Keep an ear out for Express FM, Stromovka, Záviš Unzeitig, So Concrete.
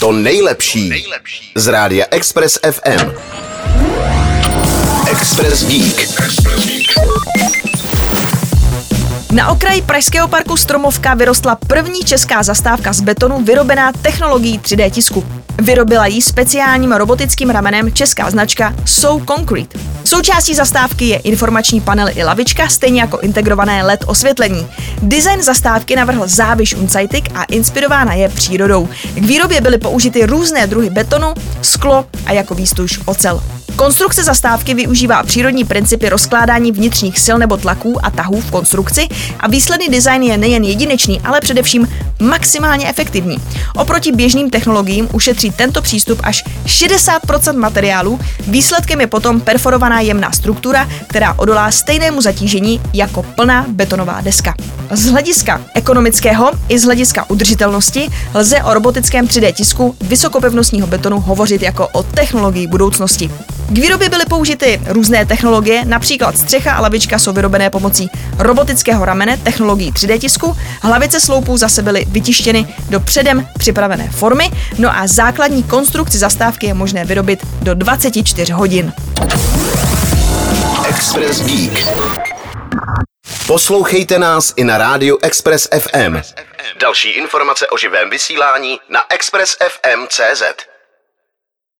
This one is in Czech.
To nejlepší z rádia Express FM. Express Geek. Na okraji pražského parku Stromovka vyrostla první česká zastávka z betonu vyrobená technologií 3D tisku. Vyrobila ji speciálním robotickým ramenem česká značka So Concrete. Součástí zastávky je informační panel i lavička, stejně jako integrované LED osvětlení. Design zastávky navrhl Záviš Unzeitig a inspirována je přírodou. K výrobě byly použity různé druhy betonu, sklo a jako výstuž ocel. Konstrukce zastávky využívá přírodní principy rozkládání vnitřních sil nebo tlaků a tahů v konstrukci a výsledný design je nejen jedinečný, ale především maximálně efektivní. Oproti běžným technologiím ušetří tento přístup až 60% materiálu, výsledkem je potom perforovaná jemná struktura, která odolá stejnému zatížení jako plná betonová deska. Z hlediska ekonomického i z hlediska udržitelnosti lze o robotickém 3D tisku vysokopevnostního betonu hovořit jako o technologii budoucnosti. K výrobě byly použity různé technologie, například střecha a lavička jsou vyrobené pomocí robotického ramene technologií 3D tisku, hlavice sloupů zase byly vytištěny do předem připravené formy, no a základní konstrukci zastávky je možné vyrobit do 24 hodin. Express Geek. Poslouchejte nás i na rádiu Express FM. Další informace o živém vysílání na expressfm.cz.